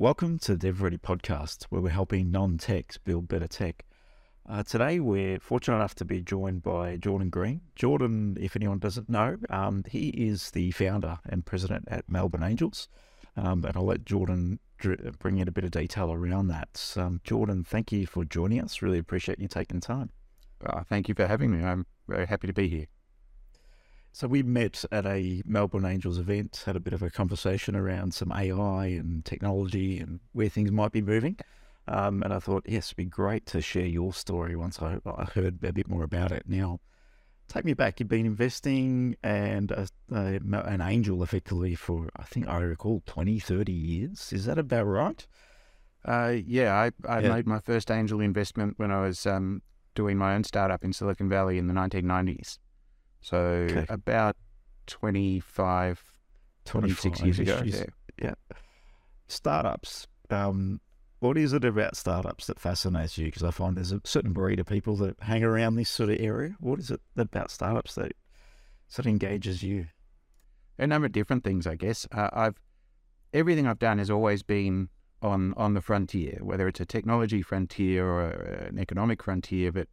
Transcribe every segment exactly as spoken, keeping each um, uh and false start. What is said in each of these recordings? Welcome to the DevReady Podcast, where we're helping non-techs build better tech. Uh, today, we're fortunate enough to be joined by Jordan Green. Jordan, if anyone doesn't know, um, he is the founder and president at Melbourne Angels, um, and I'll let Jordan dr- bring in a bit of detail around that. Um, Jordan, thank you for joining us. Really appreciate you taking time. Uh, thank you for having me. I'm very happy to be here. So we met at a Melbourne Angels event, had a bit of a conversation around some A I and technology and where things might be moving. Um, and I thought, yes, it'd be great to share your story once I, I heard a bit more about it. Now, take me back. You've been investing and a, a, an angel effectively for, I think I recall, twenty, thirty years. Is that about right? Uh, yeah, I, I yeah. made my first angel investment when I was um, doing my own startup in Silicon Valley in the nineteen nineties. So okay. about twenty-five, twenty-six years ago. Yeah. yeah. Startups. Um, what is it about startups that fascinates you? Because I find there's a certain breed of people that hang around this sort of area. What is it about startups that sort of engages you? A number of different things, I guess. Uh, I've everything I've done has always been on, on the frontier, whether it's a technology frontier or an economic frontier, but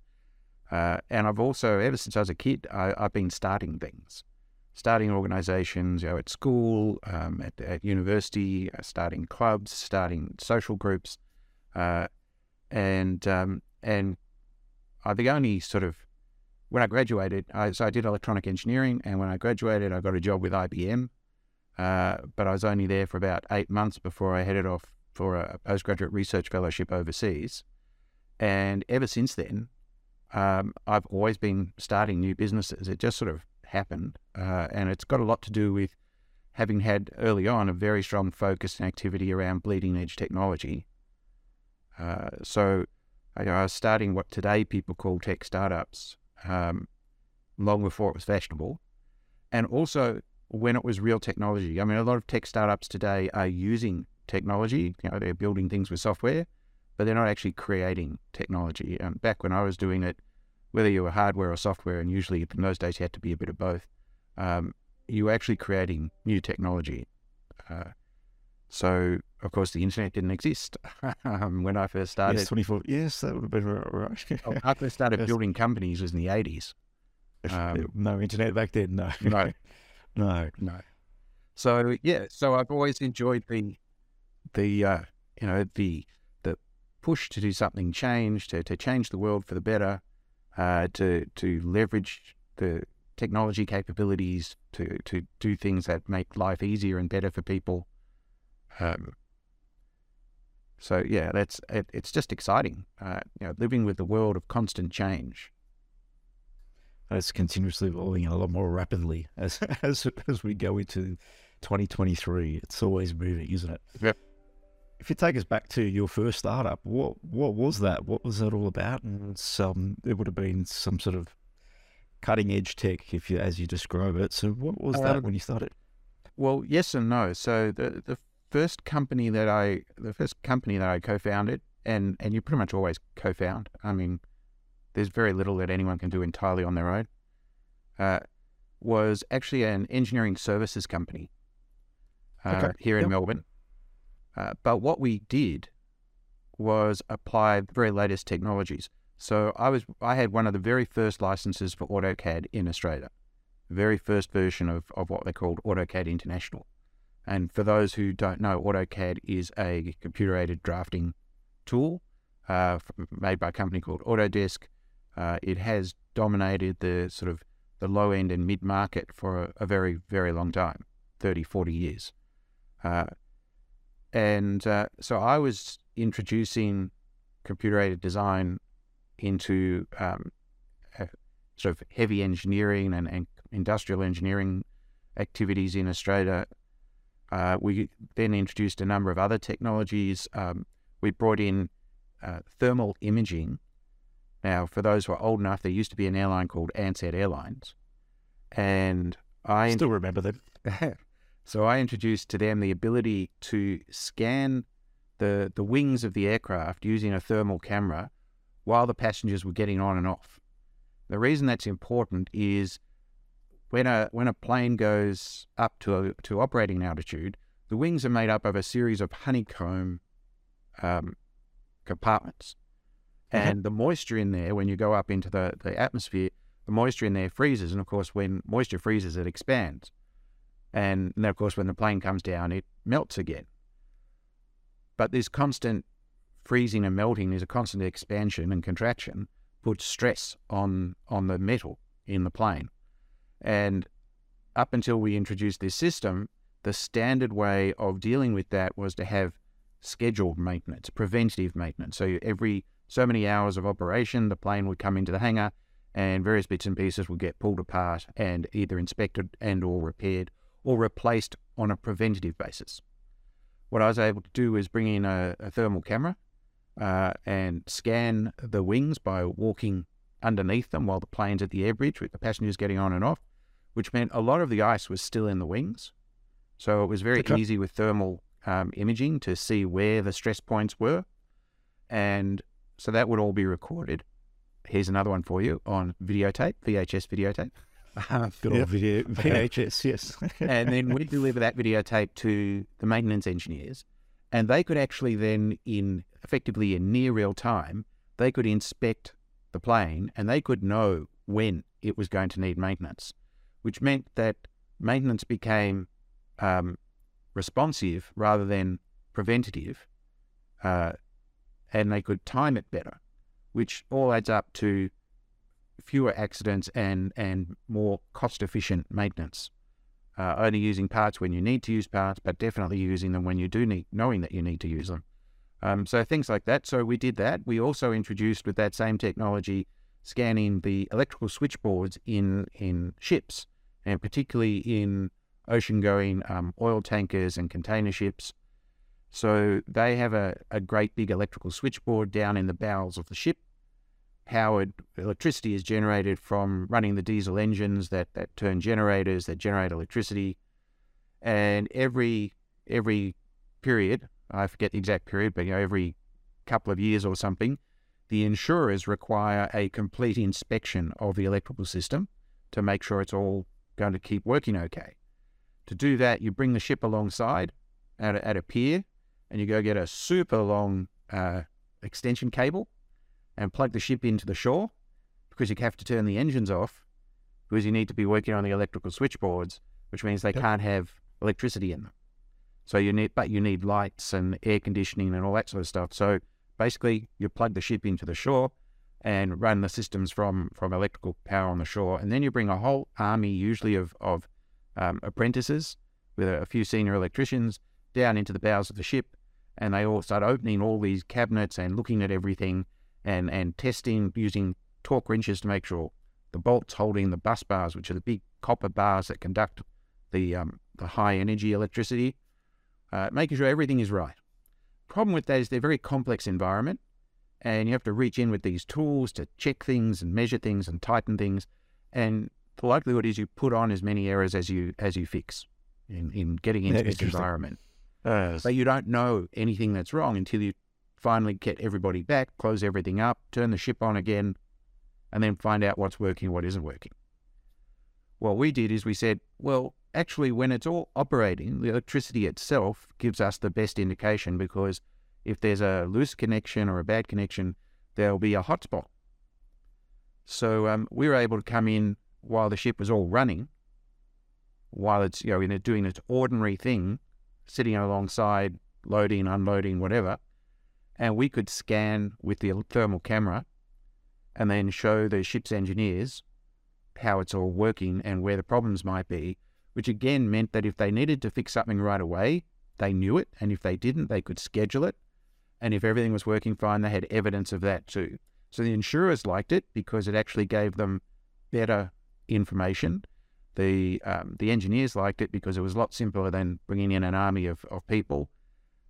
Uh, and I've also, ever since I was a kid, I, I've been starting things, starting organisations, you know, at school, um, at, at university, uh, starting clubs, starting social groups, uh, and um, and I the only sort of when I graduated, I, so I did electronic engineering, and when I graduated, I got a job with I B M, uh, but I was only there for about eight months before I headed off for a postgraduate research fellowship overseas, and ever since then. Um, I've always been starting new businesses. It just sort of happened. Uh, and it's got a lot to do with having had early on a very strong focus and activity around bleeding edge technology. Uh, so you know, I was starting what today people call tech startups um, long before it was fashionable. And also when it was real technology. I mean, a lot of tech startups today are using technology. You know, they're building things with software, but they're not actually creating technology. And um, back when I was doing it, whether you were hardware or software, and usually in those days you had to be a bit of both, um, you were actually creating new technology. Uh, so, of course, the internet didn't exist um, when I first started. Yes, twenty-four. Yes, that would have been right. I first started yes. building companies was in the eighties. Um, no internet back then, no. No. no. No. So, yeah, so I've always enjoyed the, the uh, you know, the... push to do something, change, to, to change the world for the better, uh, to to leverage the technology capabilities, to, to do things that make life easier and better for people. Um, so, yeah, that's it, it's just exciting, uh, you know, living with the world of constant change. It's continuously evolving a lot more rapidly as, as, as we go into twenty twenty-three. It's always moving, isn't it? Yep. If you take us back to your first startup, what what was that? What was it all about? And some, it would have been some sort of cutting edge tech, if you as you describe it. So what was uh, that when you started? Well, yes and no. So the the first company that I the first company that I co-founded, and and you pretty much always co-found. I mean, there's very little that anyone can do entirely on their own. Uh, was actually an engineering services company uh, okay. here in yep. Melbourne. Uh, but what we did was apply the very latest technologies. So I was I had one of the very first licenses for AutoCAD in Australia, the very first version of, of what they called AutoCAD International. And for those who don't know, AutoCAD is a computer-aided drafting tool uh, made by a company called Autodesk. Uh, it has dominated the sort of the low-end and mid-market for a, a very, very long time, thirty, forty years. Uh, And uh, so I was introducing computer-aided design into um, sort of heavy engineering and, and industrial engineering activities in Australia. Uh, we then introduced a number of other technologies. Um, we brought in uh, thermal imaging. Now, for those who are old enough, there used to be an airline called Ansett Airlines. And I still remember that. So I introduced to them the ability to scan the the wings of the aircraft using a thermal camera while the passengers were getting on and off. The reason that's important is when a when a plane goes up to a, to operating altitude, The wings are made up of a series of honeycomb um, compartments. Mm-hmm. And the moisture in there, when you go up into the, the atmosphere, the moisture in there freezes. And of course, when moisture freezes, it expands. And then, of course, when the plane comes down, it melts again. But this constant freezing and melting is a constant expansion and contraction, puts stress on, on the metal in the plane. And up until we introduced this system, the standard way of dealing with that was to have scheduled maintenance, preventative maintenance. So every so many hours of operation, the plane would come into the hangar and various bits and pieces would get pulled apart and either inspected and or repaired or replaced on a preventative basis. What I was able to do is bring in a, a thermal camera uh, and scan the wings by walking underneath them while the plane's at the air bridge with the passengers getting on and off, which meant a lot of the ice was still in the wings. So it was very okay. easy with thermal um, imaging to see where the stress points were. And so that would all be recorded. Here's another one for you on videotape, V H S videotape. Uh, Good old video, V H S, yes. And then we'd deliver that videotape to the maintenance engineers, and they could actually then, in effectively in near real time, they could inspect the plane and they could know when it was going to need maintenance, which meant that maintenance became um, responsive rather than preventative. Uh, and they could time it better, which all adds up to fewer accidents and, and more cost-efficient maintenance. Uh, only using parts when you need to use parts, but definitely using them when you do need, knowing that you need to use them. Um, so things like that. So we did that. We also introduced with that same technology, scanning the electrical switchboards in, in ships, and particularly in ocean-going um, oil tankers and container ships. So they have a, a great big electrical switchboard down in the bowels of the ship. Powered electricity is generated from running the diesel engines that, that turn generators, that generate electricity. And every every period, I forget the exact period, but you know, every couple of years or something, the insurers require a complete inspection of the electrical system to make sure it's all going to keep working okay. To do that, you bring the ship alongside at a, at a pier, and you go get a super long uh, extension cable and plug the ship into the shore, because you have to turn the engines off because you need to be working on the electrical switchboards, which means they yep. can't have electricity in them. So you need, but you need lights and air conditioning and all that sort of stuff. So basically you plug the ship into the shore and run the systems from, from electrical power on the shore. And then you bring a whole army usually of, of um, apprentices with a, a few senior electricians down into the bowels of the ship. And they all start opening all these cabinets and looking at everything and, and testing using torque wrenches to make sure the bolts holding the bus bars, which are the big copper bars that conduct the, um, the high energy electricity, uh, making sure everything is right. Problem with that is they're a very complex environment, and you have to reach in with these tools to check things and measure things and tighten things. And the likelihood is you put on as many errors as you, as you fix in, in getting into this environment. Uh, but you don't know anything that's wrong until you finally get everybody back, close everything up, turn the ship on again, and then find out what's working, what isn't working. What we did is we said, well, actually, when it's all operating, the electricity itself gives us the best indication, because if there's a loose connection or a bad connection, there'll be a hotspot. So um, we were able to come in while the ship was all running, while it's, you know, in it doing its ordinary thing, sitting alongside, loading, unloading, whatever, and we could scan with the thermal camera and then show the ship's engineers how it's all working and where the problems might be, which again meant that if they needed to fix something right away, they knew it, and if they didn't, they could schedule it, and if everything was working fine, they had evidence of that too. So the insurers liked it because it actually gave them better information. The, um, the engineers liked it because it was a lot simpler than bringing in an army of, of people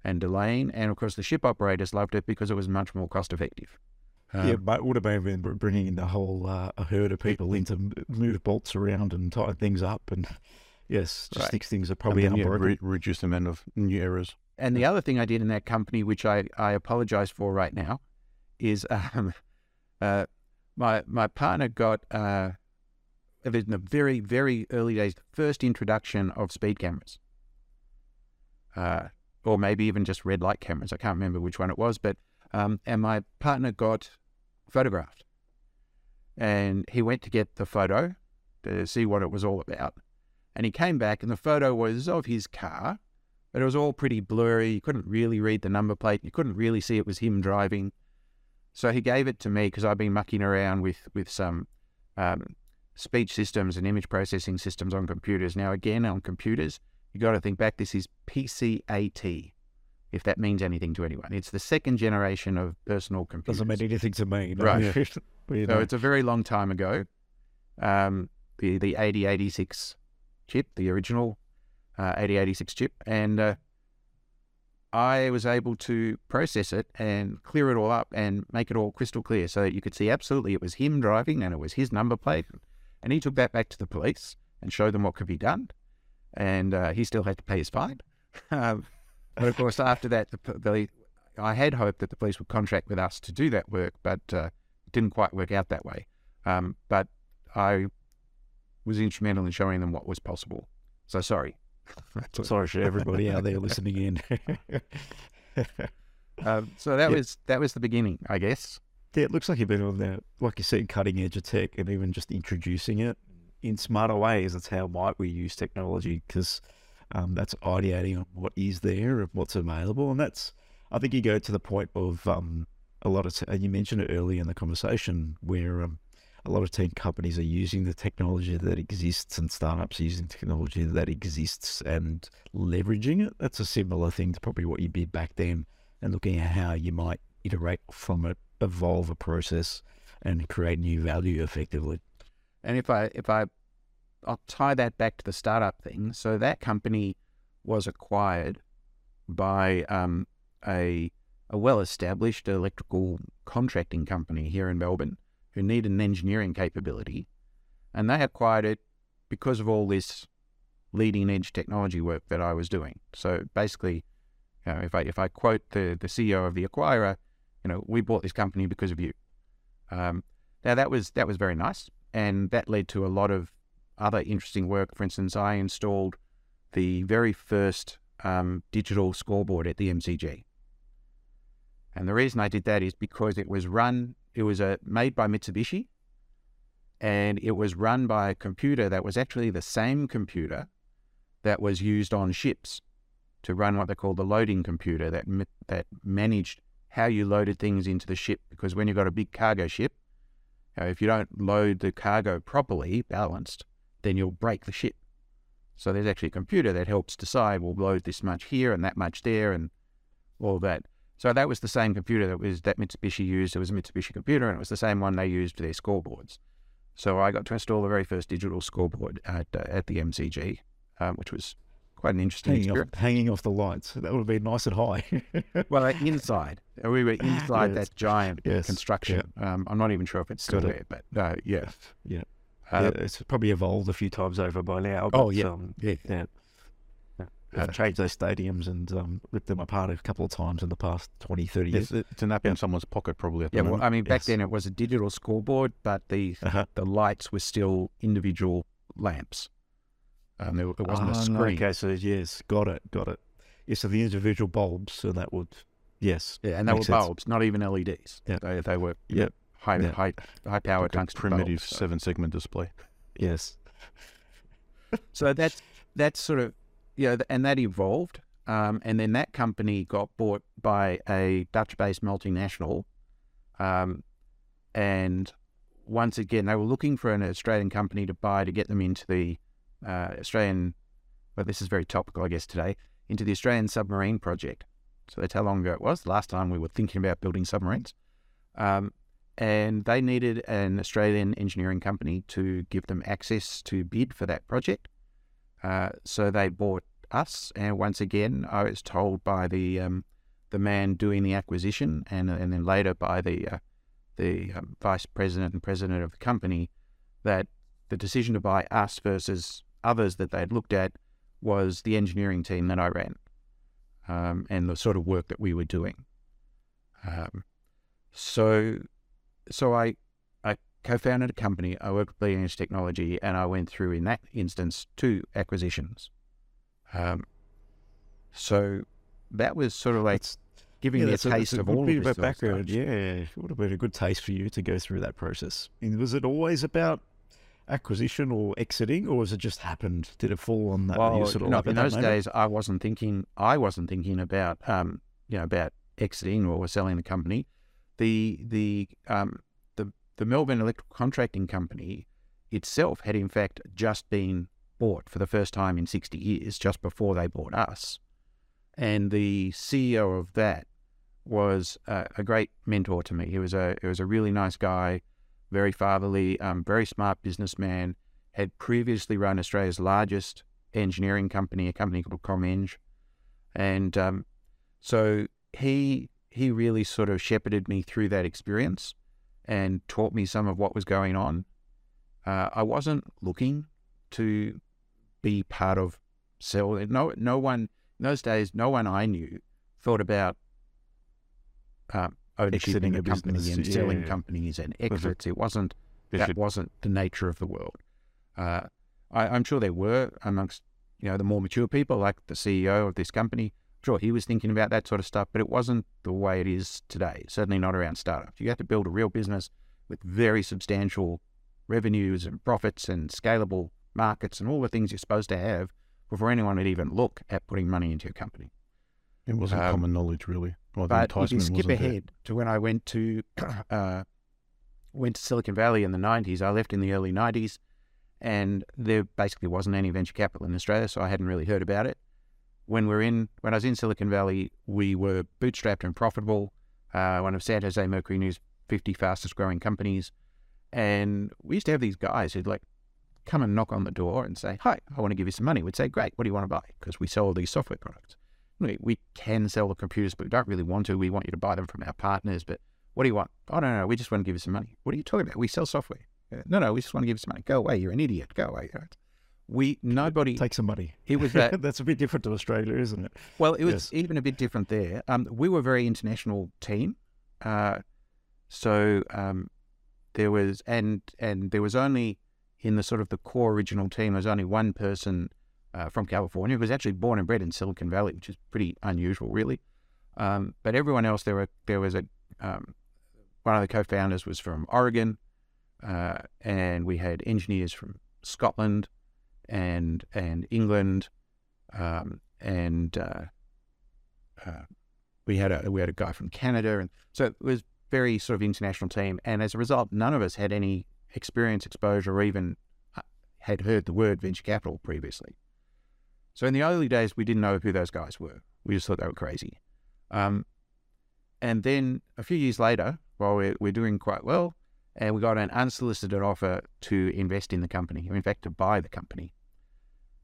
and delaying. And of course, the ship operators loved it because it was much more cost effective. Um, yeah, but it would have been bringing in the whole uh, a herd of people in to move bolts around and tighten things up. And yes, just right. These things are probably I mean, yeah, re reduce the amount of new errors. And the other thing I did in that company, which I, I apologize for right now, is um, uh, my, my partner got... Uh, in the very, very early days, the first introduction of speed cameras. uh, or maybe even just red light cameras. I can't remember which one it was, but um, and my partner got photographed, and he went to get the photo to see what it was all about, and he came back, and the photo was of his car, but it was all pretty blurry. You couldn't really read the number plate. You couldn't really see it was him driving. So he gave it to me because I've been mucking around with with some um, speech systems and image processing systems on computers. Now, again, on computers, you got to think back. This is P C A T, if that means anything to anyone. It's the second generation of personal computers. Doesn't mean anything to me. No? Right. you know. So it's a very long time ago. Um, the, the eighty eighty-six chip, the original uh, eighty eighty-six chip. And uh, I was able to process it and clear it all up and make it all crystal clear so that you could see absolutely it was him driving and it was his number plate. And he took that back to the police and showed them what could be done. And uh, he still had to pay his fine. um, but of course, after that, the, the, I had hoped that the police would contract with us to do that work, but uh, it didn't quite work out that way. Um, but I was instrumental in showing them what was possible. So sorry. Sorry to everybody out there listening in. um, so that yep. was that was the beginning, I guess. Yeah, it looks like you've been on that, like you said, cutting edge of tech and even just introducing it in smarter ways. That's how might we use technology, because um, that's ideating on what is there and what's available. And that's, I think you go to the point of um, a lot of, t and you mentioned it earlier in the conversation, where um, a lot of tech companies are using the technology that exists and startups using technology that exists and leveraging it. That's a similar thing to probably what you did back then, and looking at how you might iterate from it, evolve a process and create new value effectively. And if I, if I, I'll tie that back to the startup thing. So that company was acquired by um, a, a well-established electrical contracting company here in Melbourne who needed an engineering capability. And they acquired it because of all this leading edge technology work that I was doing. So basically, you know, if I, if I quote the, the C E O of the acquirer, you know, we bought this company because of you. Um, now that was, that was very nice. And that led to a lot of other interesting work. For instance, I installed the very first um, digital scoreboard at the M C G. And the reason I did that is because it was run, it was uh, made by Mitsubishi, and it was run by a computer that was actually the same computer that was used on ships to run what they call the loading computer that, that managed how you loaded things into the ship. Because when you've got a big cargo ship, you know, if you don't load the cargo properly balanced, then you'll break the ship. So there's actually a computer that helps decide, we'll load this much here and that much there and all that. So that was the same computer that was that Mitsubishi used. It was a Mitsubishi computer, and it was the same one they used for their scoreboards. So I got to install the very first digital scoreboard at, uh, at the M C G, um, which was quite an interesting hanging experience. Off, hanging off the lights. That would have been nice and high. Well, like inside. We were inside yes. that giant yes. construction. Yeah. Um, I'm not even sure if it's still there, but no, uh, yeah. Yeah. Uh, yeah. It's probably evolved a few times over by now. But, oh, yeah. Um, yeah. yeah. yeah. I've uh, changed those stadiums and um, ripped them apart a couple of times in the past twenty, thirty years. It's, it's an app yeah. in someone's pocket probably at the yeah, moment. Well, I mean, back yes. then it was a digital scoreboard, but the, uh-huh. the lights were still individual lamps. Um, there, it wasn't oh, a screen. No. Okay, so yes, got it, got it. Yeah, so the individual bulbs, so that would, yes. Yeah, and they were sense. bulbs, not even L E Ds. Yeah. They, they were yep. high, yeah. high, high power tungsten primitive bulbs, seven-segment so. display. Yes. So that's, that's sort of, you know, and that evolved. Um, and then that company got bought by a Dutch-based multinational. Um, and once again, they were looking for an Australian company to buy to get them into the Uh, Australian, well, this is very topical, I guess, today, into the Australian submarine project. So that's how long ago it was. Last time we were thinking about building submarines. Um, and they needed an Australian engineering company to give them access to bid for that project. Uh, so they bought us. And once again, I was told by the um, the man doing the acquisition and, and then later by the, uh, the um, vice president and president of the company that the decision to buy us versus others that they'd looked at was the engineering team that I ran um, and the sort of work that we were doing. Um, so so I, I co-founded a company, I worked with Bleeding Edge Technology, and I went through in that instance two acquisitions. Um, So that was sort of like that's, giving yeah, me a taste a, of all of this sort of background. Yeah, it would have been a good taste for you to go through that process. And was it always about acquisition or exiting, or has it just happened? Did it fall on that? Well, you sort of no, in those moment? days, I wasn't thinking. I wasn't thinking about um, you know about exiting or selling the company. The the um, the the Melbourne Electrical Contracting Company itself had in fact just been bought for the first time in sixty years, just before they bought us. And the C E O of that was uh, a great mentor to me. He was a he was a really nice guy. Very fatherly, um, very smart businessman, had previously run Australia's largest engineering company, a company called ComEng. And um, so he he really sort of shepherded me through that experience and taught me some of what was going on. Uh, I wasn't looking to be part of sell. No, no one, in those days, no one I knew thought about uh, ownership exiting in a company business, and yeah, selling yeah. companies and exits. It wasn't, that wasn't the nature of the world. Uh, I, I'm sure there were amongst, you know, the more mature people, like the C E O of this company, I'm sure he was thinking about that sort of stuff, but it wasn't the way it is today, certainly not around startups. You have to build a real business with very substantial revenues and profits and scalable markets and all the things you're supposed to have before anyone would even look at putting money into your company. It wasn't um, common knowledge, really. Well, but if you skip ahead there. to when I went to uh, went to Silicon Valley in the nineties, I left in the early nineties, and there basically wasn't any venture capital in Australia, so I hadn't really heard about it. When we're in, when I was in Silicon Valley, we were bootstrapped and profitable. Uh, one of San Jose Mercury News' fifty fastest growing companies, and we used to have these guys who'd like come and knock on the door and say, "Hi, I want to give you some money." We'd say, "Great, what do you want to buy?" Because we sell all these software products. We can sell the computers, but we don't really want to. We want you to buy them from our partners. But what do you want? Oh, no, no, we just want to give you some money. What are you talking about? We sell software. No, no, we just want to give you some money. Go away. You're an idiot. Go away. We, nobody... Take some money. It was that. That's a bit different to Australia, isn't it? Well, it was yes. even a bit different there. Um, we were a very international team. Uh, so um, there was... And, and there was only, in the sort of the core original team, there was only one person... Uh, from California, who was actually born and bred in Silicon Valley, which is pretty unusual, really. Um, but everyone else, there were there was a um, one of the co-founders was from Oregon, uh, and we had engineers from Scotland and and England, um, and uh, uh, we had a we had a guy from Canada, and so it was very sort of international team. And as a result, none of us had any experience, exposure, or even had heard the word venture capital previously. So in the early days, we didn't know who those guys were. We just thought they were crazy. Um, and then a few years later, while well, we're, we're doing quite well, and we got an unsolicited offer to invest in the company, or in fact, to buy the company.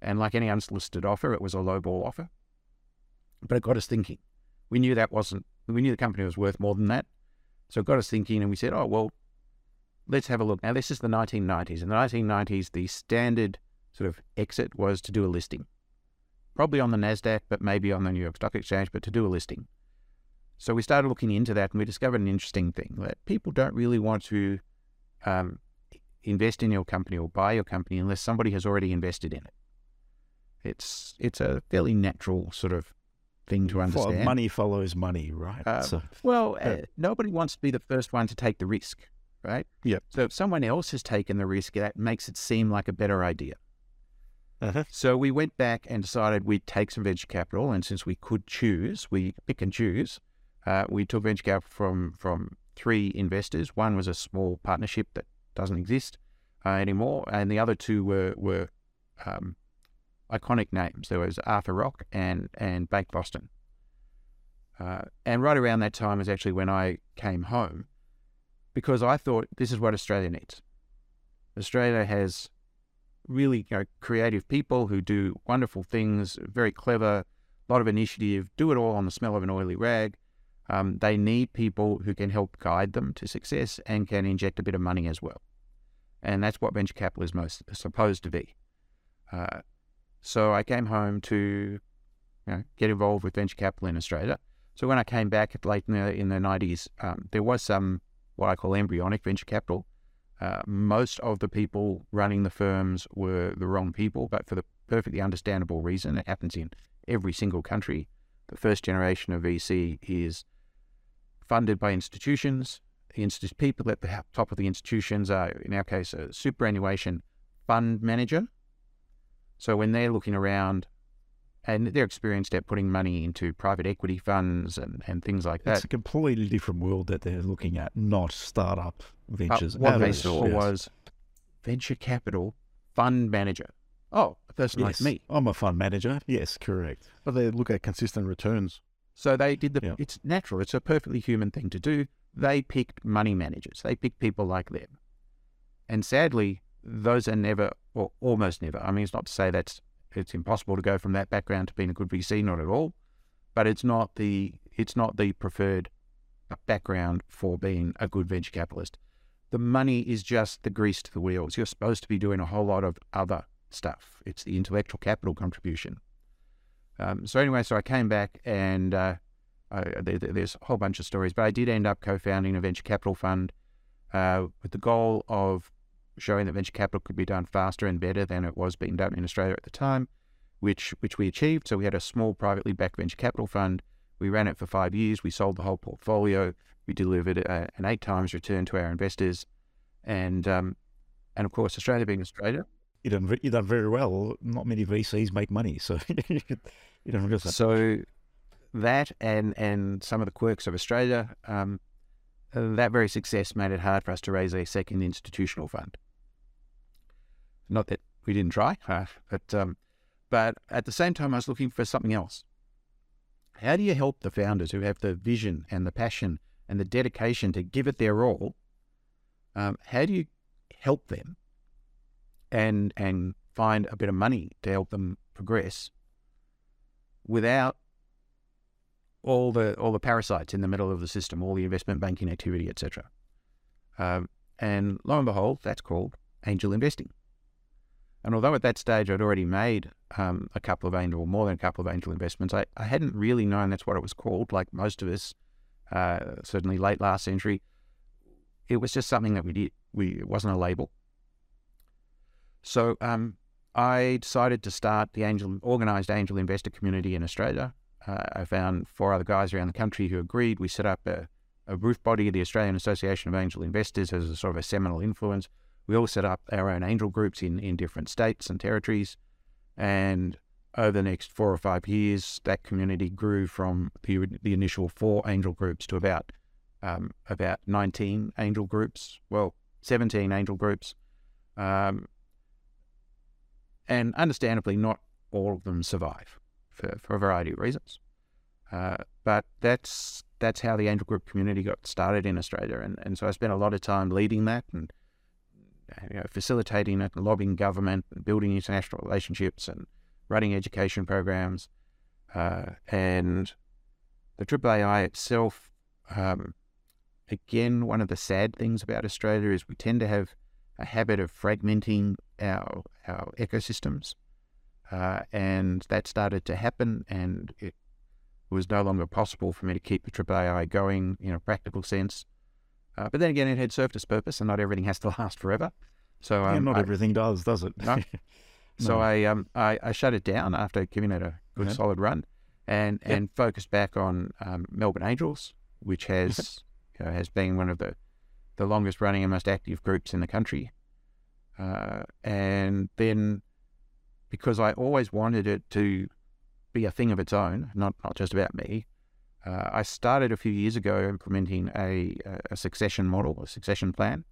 And like any unsolicited offer, it was a lowball offer. But it got us thinking. We knew that wasn't, we knew the company was worth more than that. So it got us thinking, and we said, oh, well, let's have a look. Now, this is the nineteen nineties. In the nineteen nineties, the standard sort of exit was to do a listing. Probably on the NASDAQ, but maybe on the New York Stock Exchange, but to do a listing. So we started looking into that, and we discovered an interesting thing, that people don't really want to um, invest in your company or buy your company unless somebody has already invested in it. It's it's a fairly natural sort of thing to understand. Well, money follows money, right? Uh, so, well, uh, nobody wants to be the first one to take the risk, right? Yep. So if someone else has taken the risk, that makes it seem like a better idea. Uh-huh. So we went back and decided we'd take some venture capital, and since we could choose, we pick and choose, uh, we took venture capital from, from three investors. One was a small partnership that doesn't exist uh, anymore, and the other two were, were um, iconic names. There was Arthur Rock and, and Bank Boston. Uh, and right around that time is actually when I came home, because I thought this is what Australia needs. Australia has... really you know, creative people who do wonderful things, very clever, a lot of initiative, do it all on the smell of an oily rag. Um, they need people who can help guide them to success and can inject a bit of money as well. And that's what venture capital is most supposed to be. Uh, so I came home to you know, get involved with venture capital in Australia. So when I came back late in the, in the nineties, um, there was some what I call embryonic venture capital. Uh, most of the people running the firms were the wrong people, but for the perfectly understandable reason. It happens in every single country, the first generation of V C is funded by institutions. Inst people at the top of the institutions are, in our case, a superannuation fund manager. So when they're looking around, and they're experienced at putting money into private equity funds and, and things like that. It's a completely different world that they're looking at, not startup ventures. Uh, what they saw yes. was venture capital fund manager. Oh, a person yes. like me. I'm a fund manager. Yes, correct. But they look at consistent returns. So they did the, yeah. it's natural. It's a perfectly human thing to do. They picked money managers. They picked people like them. And sadly, those are never, or almost never. I mean, it's not to say that's, it's impossible to go from that background to being a good V C, not at all, but it's not the it's not the preferred background for being a good venture capitalist. The money is just the grease to the wheels. You're supposed to be doing a whole lot of other stuff. It's the intellectual capital contribution. Um, so anyway, so I came back and uh, I, there, there's a whole bunch of stories, but I did end up co-founding a venture capital fund uh, with the goal of showing that venture capital could be done faster and better than it was being done in Australia at the time, which which we achieved. So we had a small privately backed venture capital fund. We ran it for five years. We sold the whole portfolio. We delivered a, an eight times return to our investors. And, um, and of course, Australia being Australia. You done, you done very well. Not many V Cs make money. So you don't realize that. So that and, and some of the quirks of Australia, um, that very success made it hard for us to raise a second institutional fund. Not that we didn't try, uh, but um, but at the same time, I was looking for something else. How do you help the founders who have the vision and the passion and the dedication to give it their all? Um, how do you help them and and find a bit of money to help them progress without all the all the parasites in the middle of the system, all the investment banking activity, et cetera. Um, and lo and behold, that's called angel investing. And although at that stage I'd already made um, a couple of angel, or more than a couple of angel investments, I, I hadn't really known that's what it was called, like most of us, uh, certainly late last century. It was just something that we did. We, it wasn't a label. So um, I decided to start the angel, organised angel investor community in Australia. Uh, I found four other guys around the country who agreed. We set up a, a roof body of the Australian Association of Angel Investors as a sort of a seminal influence. We all set up our own angel groups in, in different states and territories. And over the next four or five years, that community grew from the, the initial four angel groups to about um, about nineteen angel groups, well, seventeen angel groups. Um, and understandably, not all of them survive for, for a variety of reasons. Uh, but that's that's how the angel group community got started in Australia. And, and so I spent a lot of time leading that and You know, facilitating it, and lobbying government, and building international relationships, and running education programs, uh, and the triple A I itself. Um, again, one of the sad things about Australia is we tend to have a habit of fragmenting our our ecosystems, uh, and that started to happen, and it was no longer possible for me to keep the triple A I going in a practical sense. Uh, but then again, it had served its purpose, and not everything has to last forever. So um, yeah, not I, everything does, does it? No. no. So I, um, I I shut it down after giving it a good yeah. solid run, and yep. and focused back on um, Melbourne Angels, which has you know, has been one of the the longest running and most active groups in the country. Uh, and then, because I always wanted it to be a thing of its own, not not just about me. Uh, I started a few years ago implementing a, a succession model, a succession plan.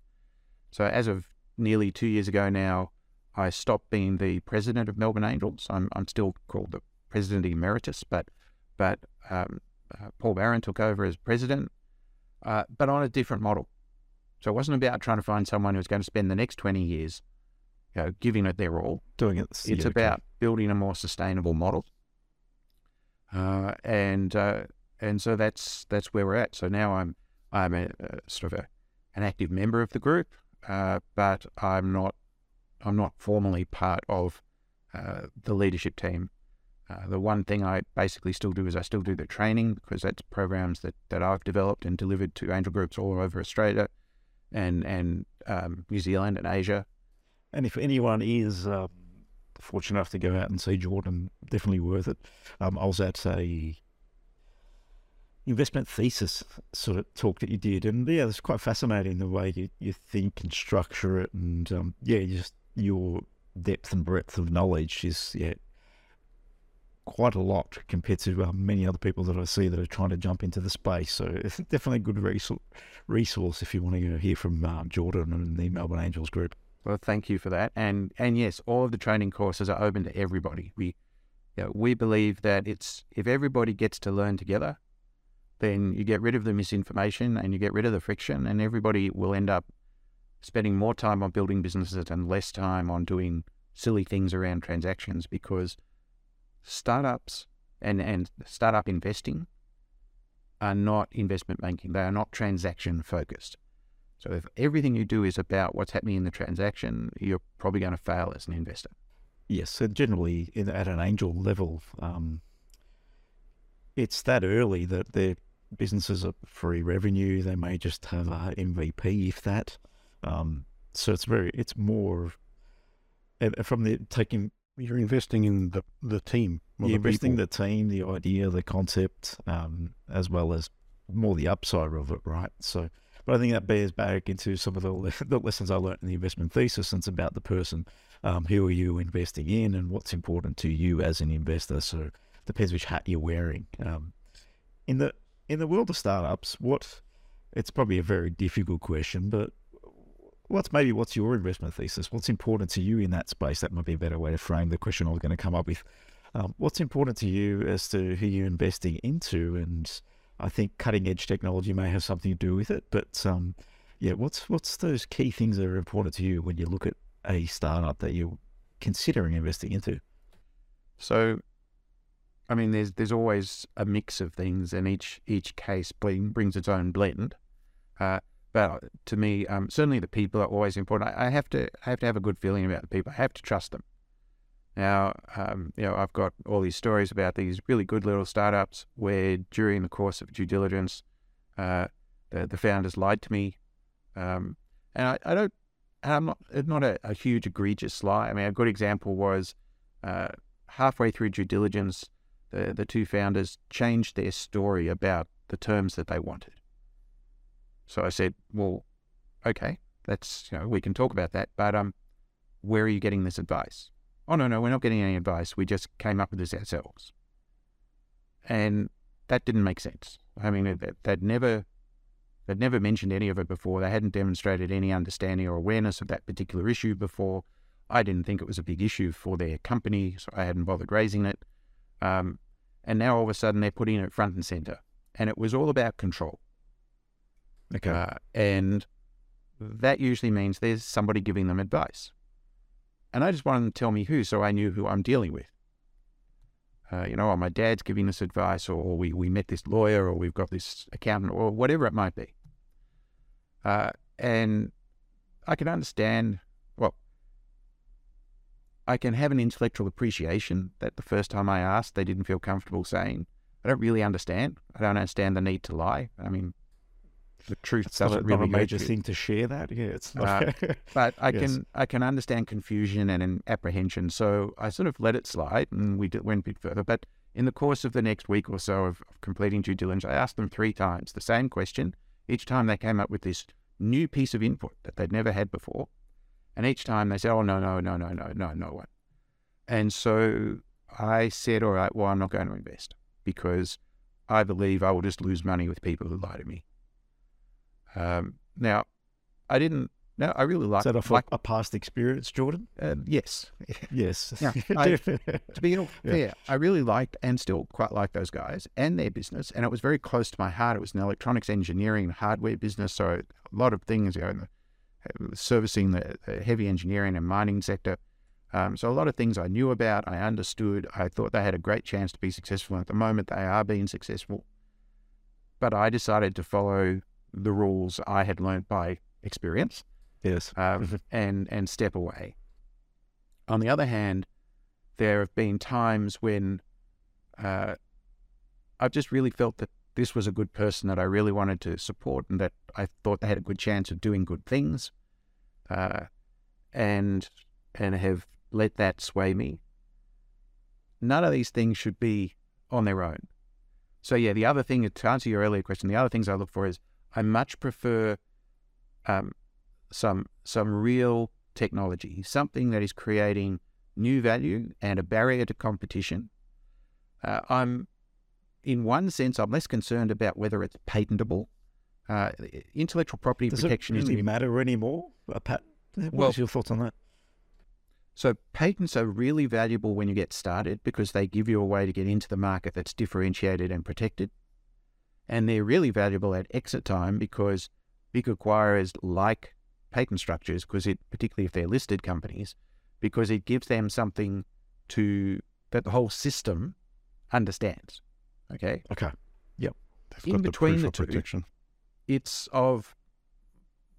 So as of nearly two years ago now, I stopped being the president of Melbourne Angels. I'm, I'm still called the president emeritus, but but um, uh, Paul Barron took over as president, uh, but on a different model. So it wasn't about trying to find someone who's going to spend the next twenty years you know, giving it their all. Doing it. It's yeah, about okay. building a more sustainable model. Uh, and... Uh, And so that's that's where we're at. So now I'm I'm a, a sort of a, an active member of the group, uh, but I'm not I'm not formally part of uh, the leadership team. Uh, the one thing I basically still do is I still do the training, because that's programs that, that I've developed and delivered to angel groups all over Australia, and and um, New Zealand and Asia. And if anyone is uh, fortunate enough to go out and see Jordan, definitely worth it. Um, I was at a investment thesis sort of talk that you did, and yeah, it's quite fascinating the way you, you think and structure it, and um, yeah, just your depth and breadth of knowledge is yeah quite a lot compared to uh, many other people that I see that are trying to jump into the space. So it's definitely a good res resource if you want to, you know, hear from uh, Jordan and the Melbourne Angels group. Well, thank you for that. And and yes, all of the training courses are open to everybody. We you know, we believe that it's if everybody gets to learn together, then you get rid of the misinformation and you get rid of the friction, and everybody will end up spending more time on building businesses and less time on doing silly things around transactions, because startups and, and startup investing are not investment banking. They are not transaction focused. So if everything you do is about what's happening in the transaction, you're probably going to fail as an investor. Yes, so generally in, at an angel level, um, it's that early that their businesses are free revenue. They may just have a M V P, if that. Um, so it's very, it's more from the taking. You're investing in the the team. You're the investing people. the team, the idea, the concept, um, as well as more the upside of it, right? So, but I think that bears back into some of the, the lessons I learned in the investment thesis, and it's about the person. Um, who are you investing in, and what's important to you as an investor? So it depends which hat you're wearing. Um, in the in the world of startups, what it's probably a very difficult question, but What's maybe what's your investment thesis? What's important to you in that space? That might be a better way to frame the question I was going to come up with. Um, what's important to you as to who you're investing into? And I think cutting edge technology may have something to do with it. But um, yeah, what's what's those key things that are important to you when you look at a startup that you're considering investing into? So, I mean, there's there's always a mix of things, and each each case bring, brings its own blend. Uh, But to me, um, certainly the people are always important. I, I have to I have to have a good feeling about the people. I have to trust them. Now, um, you know, I've got all these stories about these really good little startups where during the course of due diligence, uh, the, the founders lied to me, um, and I, I don't. And I'm not not a, a huge egregious lie. I mean, a good example was uh, halfway through due diligence, the the two founders changed their story about the terms that they wanted. So I said, well, okay, that's, you know, we can talk about that, but um, where are you getting this advice? Oh, no, no, we're not getting any advice. We just came up with this ourselves. And that didn't make sense. I mean, they'd never, they'd never mentioned any of it before. They hadn't demonstrated any understanding or awareness of that particular issue before. I didn't think it was a big issue for their company, so I hadn't bothered raising it. Um, and now all of a sudden they're putting it front and center. And it was all about control. Okay. Uh, and that usually means there's somebody giving them advice. And I just wanted them to tell me who, so I knew who I'm dealing with. Uh, you know, oh, my dad's giving us advice, or, or we, we met this lawyer, or we've got this accountant, or whatever it might be. Uh, and I can understand, well, I can have an intellectual appreciation that the first time I asked, they didn't feel comfortable saying, I don't really understand. I don't understand the need to lie. I mean, the truth it's doesn't not, really not a major thing you. to share that. Yeah, it's not. Uh, but I yes. can I can understand confusion and, and apprehension. So I sort of let it slide, and we did, went a bit further. But in the course of the next week or so of, of completing due diligence, I asked them three times the same question. Each time they came up with this new piece of input that they'd never had before, and each time they said, "Oh no, no, no, no, no, no, no one." And so I said, "All right, well, I'm not going to invest because I believe I will just lose money with people who lie to me." Um, now, I didn't. No, I really like. Is that a, like, a past experience, Jordan? Uh, yes, yes. Now, I, to be fair, yeah. I really liked and still quite like those guys and their business, and it was very close to my heart. It was an electronics engineering hardware business, so a lot of things, you know, in the, servicing the, the heavy engineering and mining sector. Um, so a lot of things I knew about, I understood. I thought they had a great chance to be successful. At the moment, they are being successful, but I decided to follow the rules I had learned by experience, yes, um, and and step away. On the other hand, there have been times when uh, I've just really felt that this was a good person that I really wanted to support, and that I thought they had a good chance of doing good things, uh, and and have let that sway me. None of these things should be on their own. So yeah, the other thing, to answer your earlier question, the other things I look for is I much prefer um, some some real technology, something that is creating new value and a barrier to competition. Uh, I'm, in one sense, I'm less concerned about whether it's patentable. Uh, intellectual property Does protection it really is matter anymore. A pat what well, is your thoughts on that? So patents are really valuable when you get started because they give you a way to get into the market that's differentiated and protected. And they're really valuable at exit time because big acquirers like patent structures, because it, particularly if they're listed companies, because it gives them something to that the whole system understands. Okay. Okay. Yep. They've got the proof of protection. It's of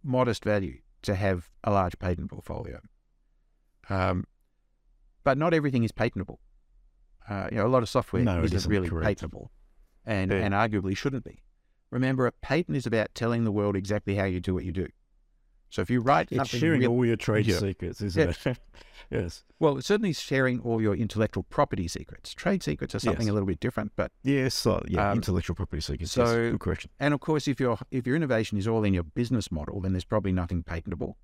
modest value to have a large patent portfolio. Um, but not everything is patentable. Uh, you know, a lot of software no, isn't, isn't really correct. patentable and, yeah. and arguably shouldn't be. Remember, a patent is about telling the world exactly how you do what you do. So if you write it's something... It's sharing all your trade yeah. secrets, isn't yes. it? Yes. Well, it's certainly sharing all your intellectual property secrets. Trade secrets are something yes. a little bit different, but... Yes, uh, yeah, um, intellectual property secrets. So, yes. Good question. And of course, if, you're, if your innovation is all in your business model, then there's probably nothing patentable.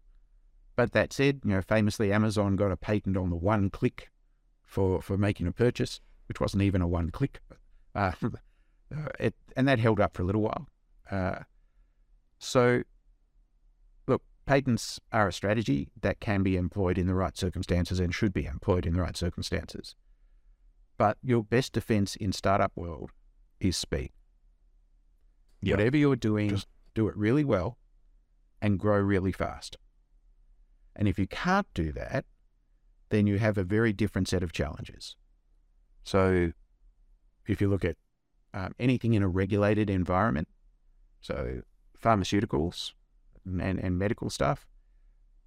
But that said, you know, famously, Amazon got a patent on the one click for, for making a purchase, which wasn't even a one click. Uh, it, and that held up for a little while. Uh, so... Patents are a strategy that can be employed in the right circumstances and should be employed in the right circumstances. But your best defense in startup world is speed. Yep. Whatever you're doing, just do it really well and grow really fast. And if you can't do that, then you have a very different set of challenges. So if you look at um, anything in a regulated environment, so pharmaceuticals, And, and medical stuff,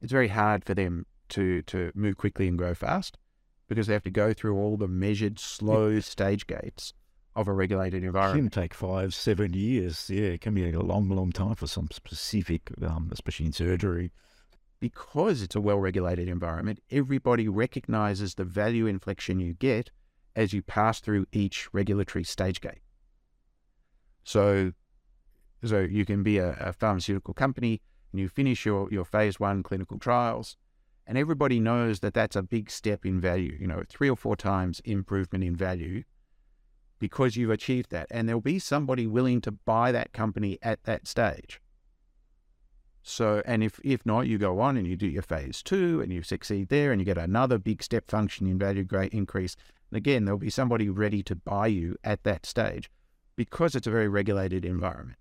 it's very hard for them to, to move quickly and grow fast because they have to go through all the measured, slow stage gates of a regulated environment. It can take five, seven years. Yeah, it can be a long, long time for some specific, um, especially in surgery. Because it's a well-regulated environment, everybody recognises the value inflection you get as you pass through each regulatory stage gate. So, so you can be a, a pharmaceutical company and you finish your, your phase one clinical trials and everybody knows that that's a big step in value, you know, three or four times improvement in value because you've achieved that. And there'll be somebody willing to buy that company at that stage. So, and if, if not, you go on and you do your phase two and you succeed there and you get another big step function in value great increase. And again, there'll be somebody ready to buy you at that stage because it's a very regulated environment.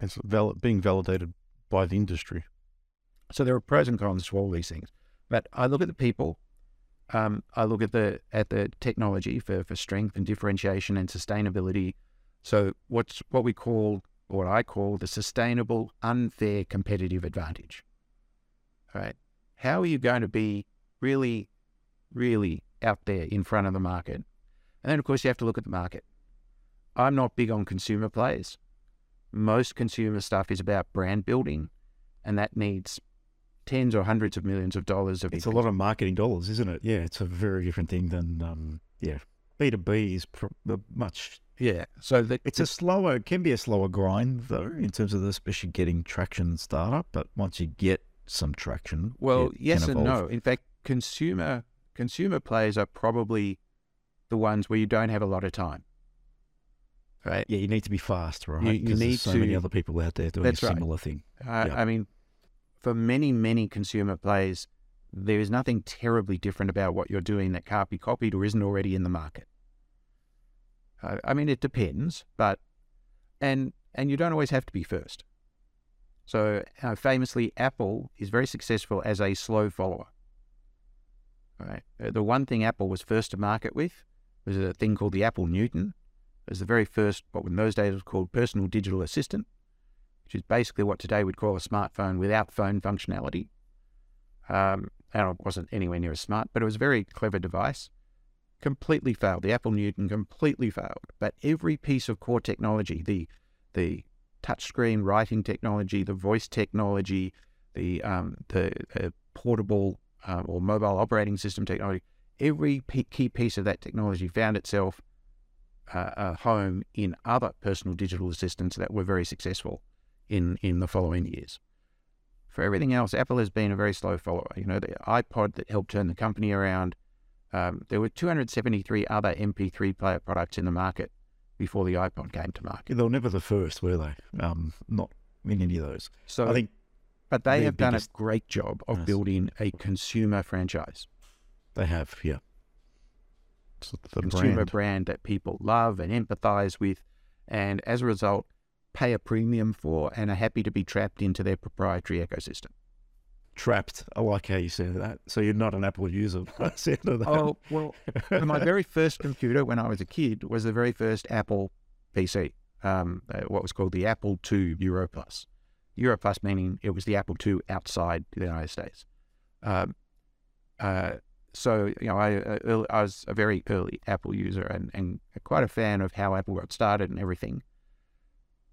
It's val being validated by the industry. So there are pros and cons to all these things. But I look at the people, um, I look at the at the technology for, for strength and differentiation and sustainability. So what's what we call, or what I call, the sustainable unfair competitive advantage. All right. How are you going to be really, really out there in front of the market? And then, of course, you have to look at the market. I'm not big on consumer plays. Most consumer stuff is about brand building, and that needs tens or hundreds of millions of dollars. Of it's a lot of marketing dollars, isn't it? Yeah, it's a very different thing than um, yeah. B two B is pr much yeah. So the, it's the, a slower, it can be a slower grind though in terms of this, especially getting traction in startup. But once you get some traction, well, yes and no. In fact, consumer consumer players are probably the ones where you don't have a lot of time. Right. Yeah, you need to be fast, right? You, you need there's so to, many other people out there doing that's a similar right. thing. Uh, yep. I mean, for many, many consumer plays, there is nothing terribly different about what you're doing that can't be copied or isn't already in the market. Uh, I mean, it depends, but and and you don't always have to be first. So uh, famously, Apple is very successful as a slow follower. Right. Uh, the one thing Apple was first to market with was a thing called the Apple Newton. It was the very first, what in those days was called personal digital assistant, which is basically what today we'd call a smartphone without phone functionality. Um, and it wasn't anywhere near as smart, but it was a very clever device. Completely failed. The Apple Newton completely failed. But every piece of core technology, the the touchscreen writing technology, the voice technology, the um, the uh, portable um, or mobile operating system technology, every key piece of that technology found itself uh, a home in other personal digital assistants that were very successful in, in the following years. For everything else, Apple has been a very slow follower. You know, the iPod that helped turn the company around, um, there were two hundred seventy-three other M P three player products in the market before the iPod came to market. They were never the first, were they? Um, not in any of those. So I think, but they have done a great job of nice. building a consumer franchise. They have, yeah. It's the consumer brand. brand that people love and empathize with, and as a result, pay a premium for and are happy to be trapped into their proprietary ecosystem. Trapped. I like how you said that. So you're not an Apple user by the sound of that. Oh, well, my very first computer when I was a kid was the very first Apple P C, um, what was called the Apple two Euro Plus. Euro Plus meaning it was the Apple two outside the United States. Um, uh, so, you know, I, uh, I was a very early Apple user and, and quite a fan of how Apple got started and everything.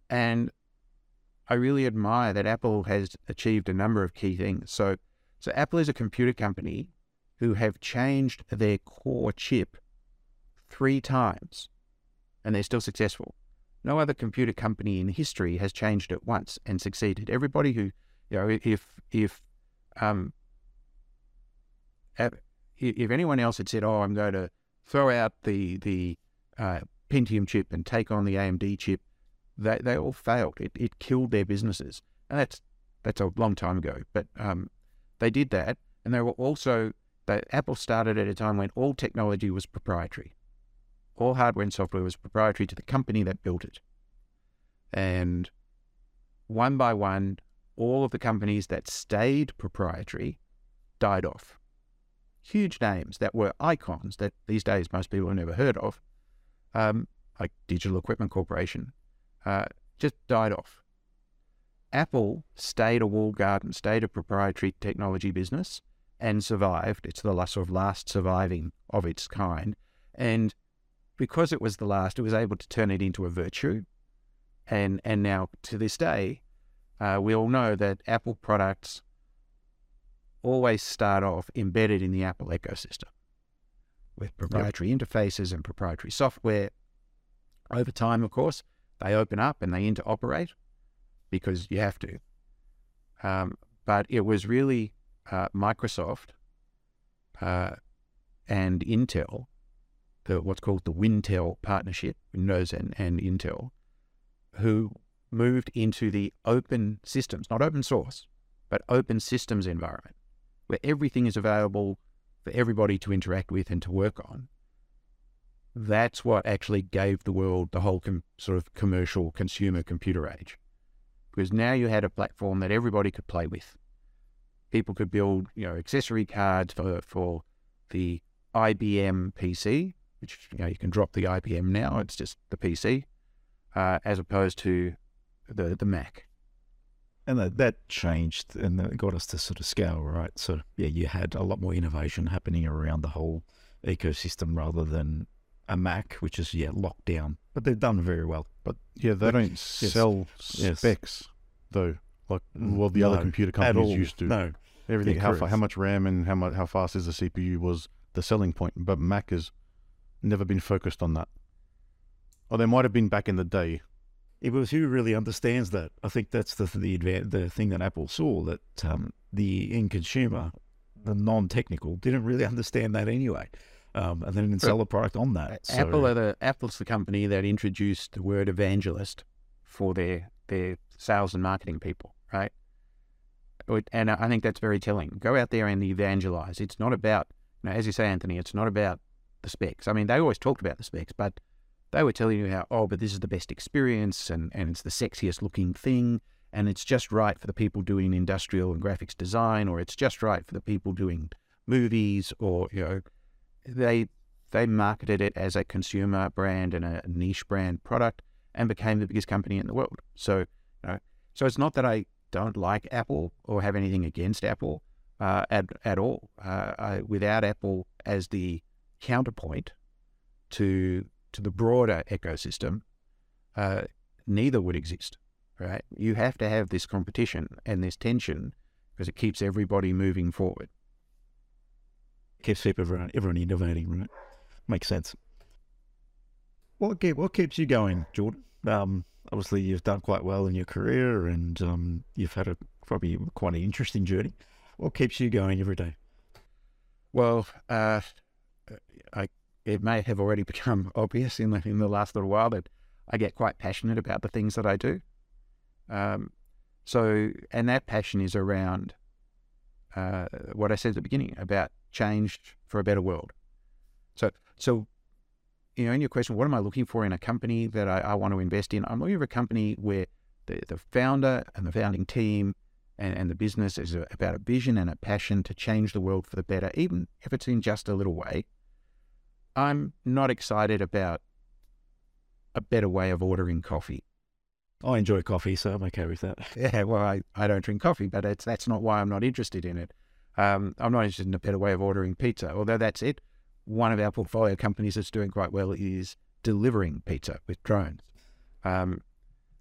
And I really admire that Apple has achieved a number of key things. So, so Apple is a computer company who have changed their core chip three times, and they're still successful. No other computer company in history has changed it once and succeeded. Everybody who, you know, if if um, if anyone else had said, "Oh, I'm going to throw out the the uh, Pentium chip and take on the A M D chip," they they all failed. It it killed their businesses, and that's that's a long time ago. But um, they did that, and they were also they, Apple started at a time when all technology was proprietary. All hardware and software was proprietary to the company that built it. And one by one, all of the companies that stayed proprietary died off. Huge names that were icons that these days most people have never heard of, um, like Digital Equipment Corporation, uh, just died off. Apple stayed a walled garden, stayed a proprietary technology business, and survived. It's the sort of last surviving of its kind. And because it was the last, it was able to turn it into a virtue. And and now, to this day, uh, we all know that Apple products always start off embedded in the Apple ecosystem with proprietary yep. interfaces and proprietary software. Over time, of course, they open up and they interoperate because you have to. Um, but it was really uh, Microsoft uh, and Intel, the, what's called the Wintel partnership, Windows and, and Intel, who moved into the open systems, not open source, but open systems environment, where everything is available for everybody to interact with and to work on. That's what actually gave the world the whole com sort of commercial consumer computer age, because now you had a platform that everybody could play with. People could build, you know, accessory cards for, for the I B M P C, which, you know, you can drop the I B M now, it's just the P C, uh, as opposed to the, the Mac. And that, that changed and that got us to sort of scale, right? So, yeah, you had a lot more innovation happening around the whole ecosystem rather than a Mac, which is, yeah, locked down. But they've done very well. But, yeah, they like, don't yes. sell specs, yes. though, like, well, the no, other computer companies used to. No. Everything, how, how much RAM and how, much, how fast is the C P U was the selling point, but Mac has never been focused on that. Oh, there might have been back in the day. It was who really understands that. I think that's the the, the thing that Apple saw, that um, the end consumer, the non-technical, didn't really understand that anyway, um, and then didn't sell the product on that. So. Apple are the, Apple's the company that introduced the word evangelist for their their sales and marketing people, right? And I think that's very telling. Go out there and evangelize. It's not about, now, as you say, Anthony, it's not about the specs. I mean, they always talked about the specs, but they were telling you how, oh, but this is the best experience and, and it's the sexiest looking thing and it's just right for the people doing industrial and graphics design, or it's just right for the people doing movies, or, you know, they, they marketed it as a consumer brand and a niche brand product and became the biggest company in the world. So, you know, so it's not that I don't like Apple or have anything against Apple. Uh, at, at all. Uh, I, without Apple as the counterpoint to to the broader ecosystem, uh, neither would exist, right? You have to have this competition and this tension because it keeps everybody moving forward. keeps people, everyone, everyone innovating, right? Makes sense. What, keep, what keeps you going, Jordan? Um, obviously, you've done quite well in your career, and um, you've had a probably quite an interesting journey. What keeps you going every day? Well, uh, I, it may have already become obvious in the, in the last little while that I get quite passionate about the things that I do. Um, so, and that passion is around uh, what I said at the beginning about change for a better world. So, so you know, in your question, what am I looking for in a company that I, I want to invest in? I'm looking for a company where the, the founder and the founding team and, and the business is a, about a vision and a passion to change the world for the better, even if it's in just a little way. I'm not excited about a better way of ordering coffee. I enjoy coffee, so I'm okay with that. Yeah, well, I, I don't drink coffee, but it's, that's not why I'm not interested in it. Um, I'm not interested in a better way of ordering pizza, although that's it. One of our portfolio companies that's doing quite well is delivering pizza with drones. Um,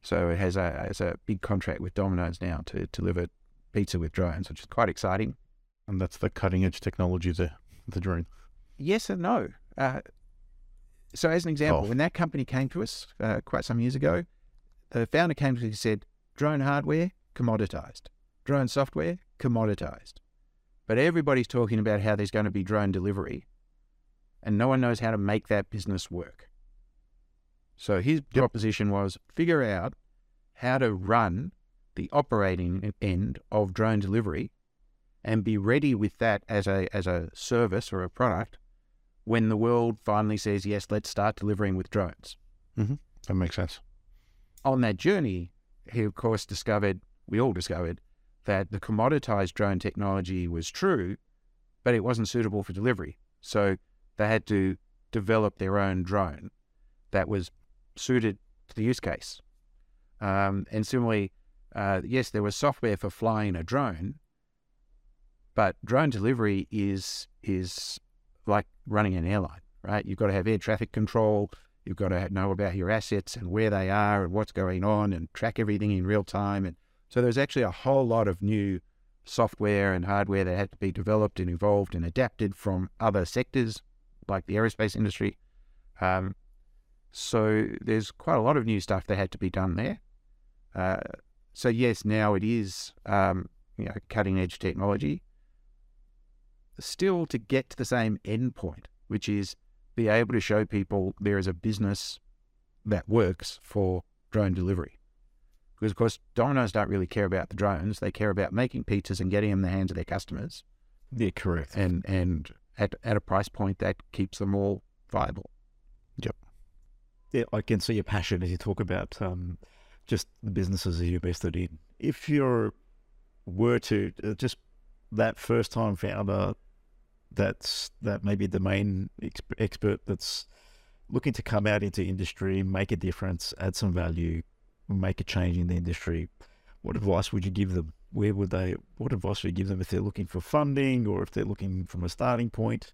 so it has a, has a big contract with Domino's now to deliver pizza with drones, which is quite exciting. And that's the cutting-edge technology, the, the drone. Yes and no. Uh, so as an example, oh. when that company came to us uh, quite some years ago, the founder came to us and said, drone hardware, commoditized. Drone software, commoditized. But everybody's talking about how there's going to be drone delivery, and no one knows how to make that business work. So his yep. proposition was, figure out how to run the operating end of drone delivery and be ready with that as a, as a service or a product when the world finally says, yes, let's start delivering with drones. Mm-hmm. That makes sense. On that journey, he, of course, discovered, we all discovered, that the commoditized drone technology was true, but it wasn't suitable for delivery. So they had to develop their own drone that was suited to the use case. Um, and similarly, uh, yes, there was software for flying a drone, but drone delivery is is like running an airline, right? You've got to have air traffic control. You've got to know about your assets and where they are and what's going on and track everything in real time. And so there's actually a whole lot of new software and hardware that had to be developed and evolved and adapted from other sectors, like the aerospace industry. Um, so there's quite a lot of new stuff that had to be done there. Uh, so yes, now it is, um, you know, cutting edge technology. Still, to get to the same end point, which is be able to show people there is a business that works for drone delivery. Because of course, Domino's don't really care about the drones. They care about making pizzas and getting them in the hands of their customers. Yeah, correct. And, and, At, at a price point that keeps them all viable. Yep. Yeah, I can see your passion as you talk about um, just the businesses that you're invested in. If you were to uh, just that first-time founder, that's that maybe the main ex expert that's looking to come out into industry, make a difference, add some value, make a change in the industry. What advice would you give them? Where would they, what advice would you give them if they're looking for funding or if they're looking from a starting point?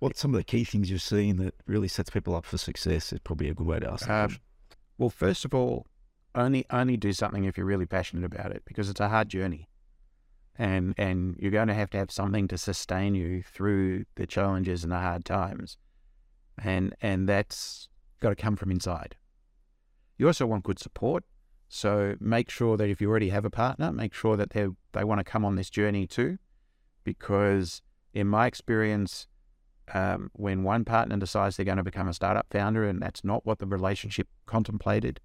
What's some of the key things you've seen that really sets people up for success is probably a good way to ask that question. Um, well, first of all, only, only do something if you're really passionate about it, because it's a hard journey, and, and you're going to have to have something to sustain you through the challenges and the hard times. And, and that's got to come from inside. You also want good support. So make sure that if you already have a partner, make sure that they they want to come on this journey too, because in my experience, um, when one partner decides they're going to become a startup founder and that's not what the relationship contemplated,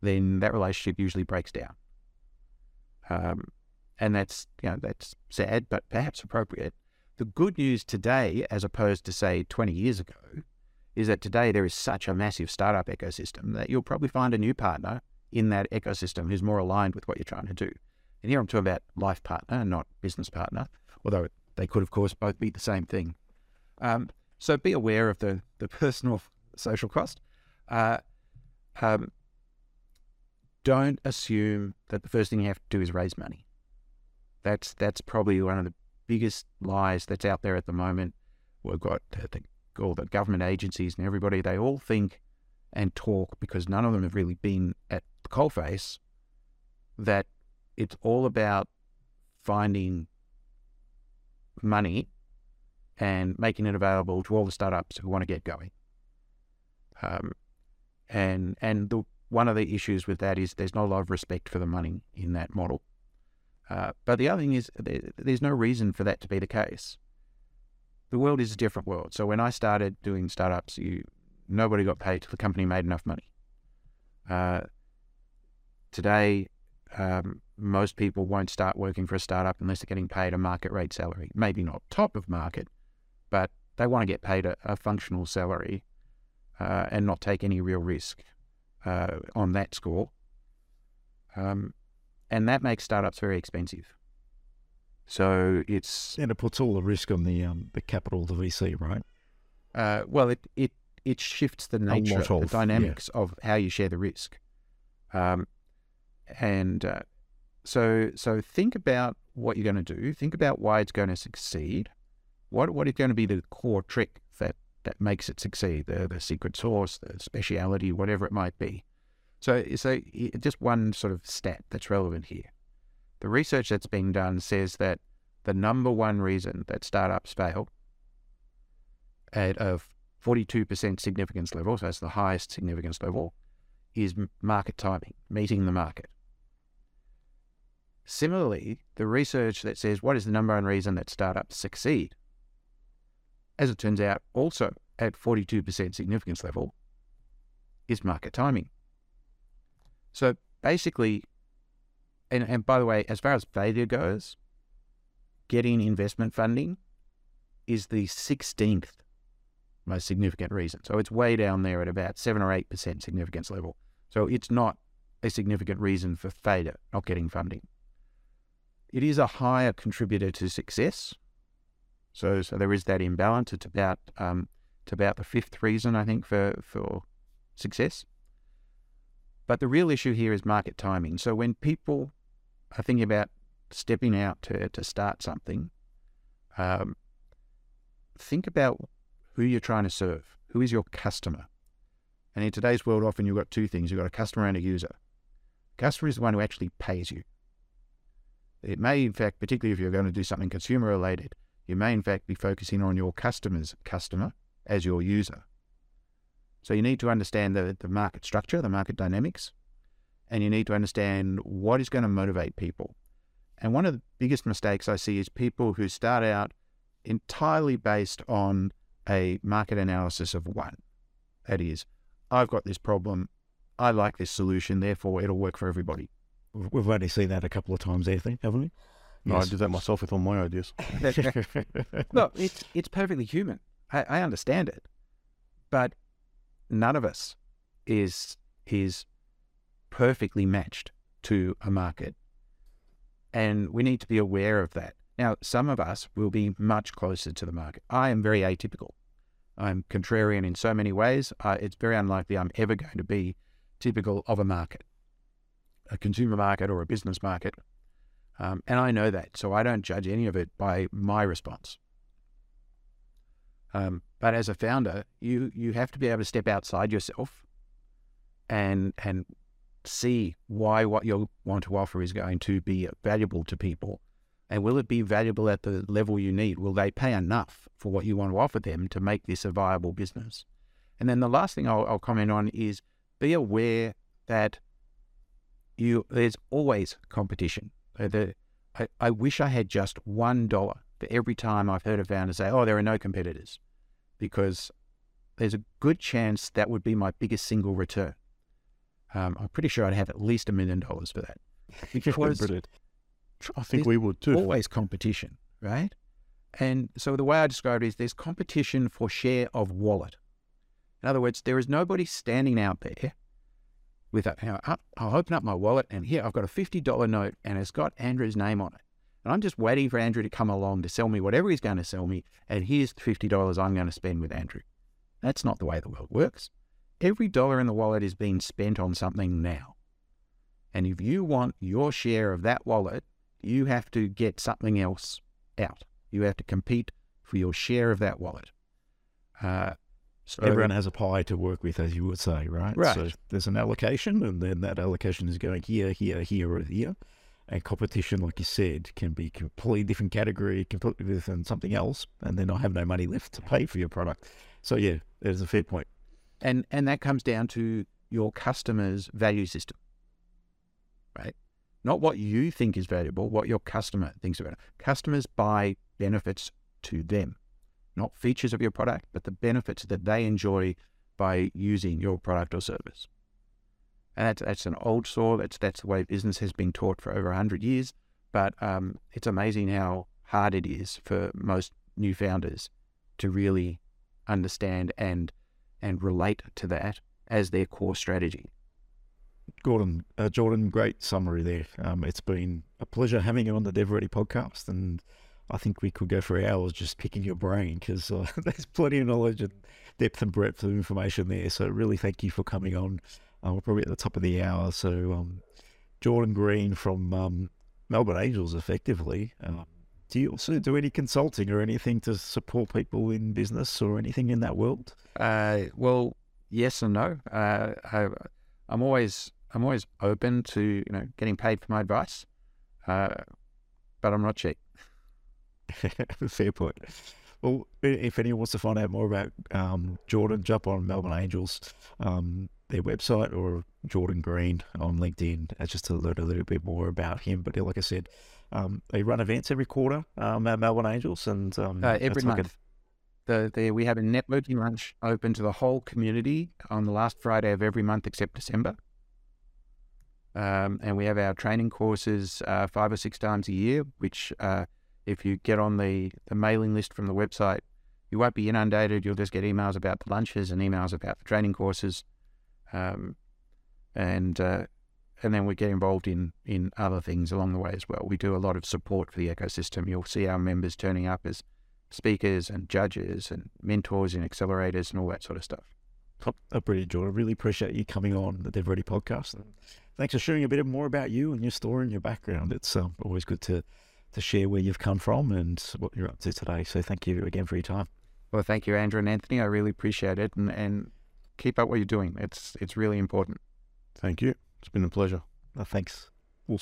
then that relationship usually breaks down. Um, and that's, you know, that's sad, but perhaps appropriate. The good news today, as opposed to say twenty years ago, is that today there is such a massive startup ecosystem that you'll probably find a new partner in that ecosystem who's more aligned with what you're trying to do. And here I'm talking about life partner, not business partner, although they could, of course, both be the same thing. Um, so be aware of the, the personal social cost. Uh, um, don't assume that the first thing you have to do is raise money. That's, that's probably one of the biggest lies that's out there at the moment. We've got I think, all the government agencies and everybody, they all think and talk, because none of them have really been at the coalface, that it's all about finding money and making it available to all the startups who want to get going. Um, and and the, one of the issues with that is there's not a lot of respect for the money in that model. Uh, but the other thing is there, there's no reason for that to be the case. The world is a different world. So when I started doing startups, you, nobody got paid till the company made enough money. Uh, today, um, most people won't start working for a startup unless they're getting paid a market rate salary. Maybe not top of market, but they want to get paid a, a functional salary uh, and not take any real risk uh, on that score. Um, and that makes startups very expensive. So it's... And it puts all the risk on the um, the capital of the V C, right? Uh, well, it, it, it shifts the nature, of, the dynamics yeah. of how you share the risk. Um, and... Uh, So, so think about what you're going to do. Think about why it's going to succeed. What, what is going to be the core trick that, that makes it succeed? The, the secret sauce, the speciality, whatever it might be. So, so just one sort of stat that's relevant here. The research that's being done says that the number one reason that startups fail at a forty-two percent significance level, so that's the highest significance level, is market timing, meeting the market. Similarly, the research that says what is the number one reason that startups succeed, as it turns out, also at forty-two percent significance level, is market timing. So basically, and, and by the way, as far as failure goes, getting investment funding is the sixteenth most significant reason. So it's way down there at about seven or eight percent significance level. So it's not a significant reason for failure, not getting funding. It is a higher contributor to success. So, so there is that imbalance. It's about, um, it's about the fifth reason, I think, for, for success. But the real issue here is market timing. So when people are thinking about stepping out to, to start something, um, think about who you're trying to serve. Who is your customer? And in today's world, often you've got two things. You've got a customer and a user. Customer is the one who actually pays you. It may, in fact, particularly if you're going to do something consumer-related, you may, in fact, be focusing on your customer's customer as your user. So you need to understand the, the market structure, the market dynamics, and you need to understand what is going to motivate people. And one of the biggest mistakes I see is people who start out entirely based on a market analysis of one. That is, I've got this problem, I like this solution, therefore it'll work for everybody. We've only seen that a couple of times, Anthony, haven't we? No, yes. I do that myself with all my ideas. No, it's, it's perfectly human. I, I understand it. But none of us is, is perfectly matched to a market. And we need to be aware of that. Now, some of us will be much closer to the market. I am very atypical. I'm contrarian in so many ways. Uh, it's very unlikely I'm ever going to be typical of a market, a consumer market or a business market. Um, and I know that, so I don't judge any of it by my response. Um, but as a founder, you, you have to be able to step outside yourself and, and see why what you want to offer is going to be valuable to people. And will it be valuable at the level you need? Will they pay enough for what you want to offer them to make this a viable business? And then the last thing I'll, I'll comment on is be aware that you there's always competition. So the, I, I wish I had just one dollar for every time I've heard a founder say, oh, there are no competitors, because there's a good chance that would be my biggest single return. Um, I'm pretty sure I'd have at least a million dollars for that. Because I think there's we would too. Always competition, right? And so the way I describe it is there's competition for share of wallet. In other words, there is nobody standing out there with a, you know, I'll open up my wallet and here I've got a fifty dollar note and it's got Andrew's name on it. And I'm just waiting for Andrew to come along to sell me whatever he's going to sell me. And here's the fifty dollars I'm going to spend with Andrew. That's not the way the world works. Every dollar in the wallet is being spent on something now. And if you want your share of that wallet, you have to get something else out. You have to compete for your share of that wallet. Uh, so everyone has a pie to work with, as you would say, right? Right. So there's an allocation, and then that allocation is going here, here, here, or here. And competition, like you said, can be completely different category, completely different something else, and then I have no money left to pay for your product. So yeah, there's a fair point. And and that comes down to your customer's value system, right? Not what you think is valuable, what your customer thinks about it. Customers buy benefits to them, not features of your product, but the benefits that they enjoy by using your product or service. And that's, that's an old saw. That's, that's the way business has been taught for over a hundred years. But um, it's amazing how hard it is for most new founders to really understand and and relate to that as their core strategy. Gordon, uh, Jordan, great summary there. Um, it's been a pleasure having you on the DevReady podcast, and I think we could go for hours just picking your brain, because uh, there's plenty of knowledge and depth and breadth of information there. So really thank you for coming on. Uh, we're probably at the top of the hour. So um, Jordan Green from um, Melbourne Angels, effectively. Uh, do you also do any consulting or anything to support people in business or anything in that world? Uh, well, yes and no. Uh, I, I'm always I'm always open to you know getting paid for my advice, uh, but I'm not cheap. Fair point. Well, if anyone wants to find out more about um, Jordan, jump on Melbourne Angels, um, their website, or Jordan Green on LinkedIn, just to learn a little bit more about him. But like I said, um, they run events every quarter um, at Melbourne Angels, and um, uh, every month. Like a... the, the, we have a networking lunch open to the whole community on the last Friday of every month except December. Um, and we have our training courses uh, five or six times a year, which uh, if you get on the, the mailing list from the website, you won't be inundated. You'll just get emails about the lunches and emails about the training courses. Um, and uh, and then we get involved in, in other things along the way as well. We do a lot of support for the ecosystem. You'll see our members turning up as speakers and judges and mentors and accelerators and all that sort of stuff. Oh, brilliant, Jordan. I really appreciate you coming on the DevReady podcast. And thanks for sharing a bit more about you and your story and your background. It's um, always good to, to share where you've come from and what you're up to today. So thank you again for your time. Well, thank you, Andrew and Anthony. I really appreciate it. And, and keep up what you're doing. It's, it's really important. Thank you. It's been a pleasure. Oh, thanks. We'll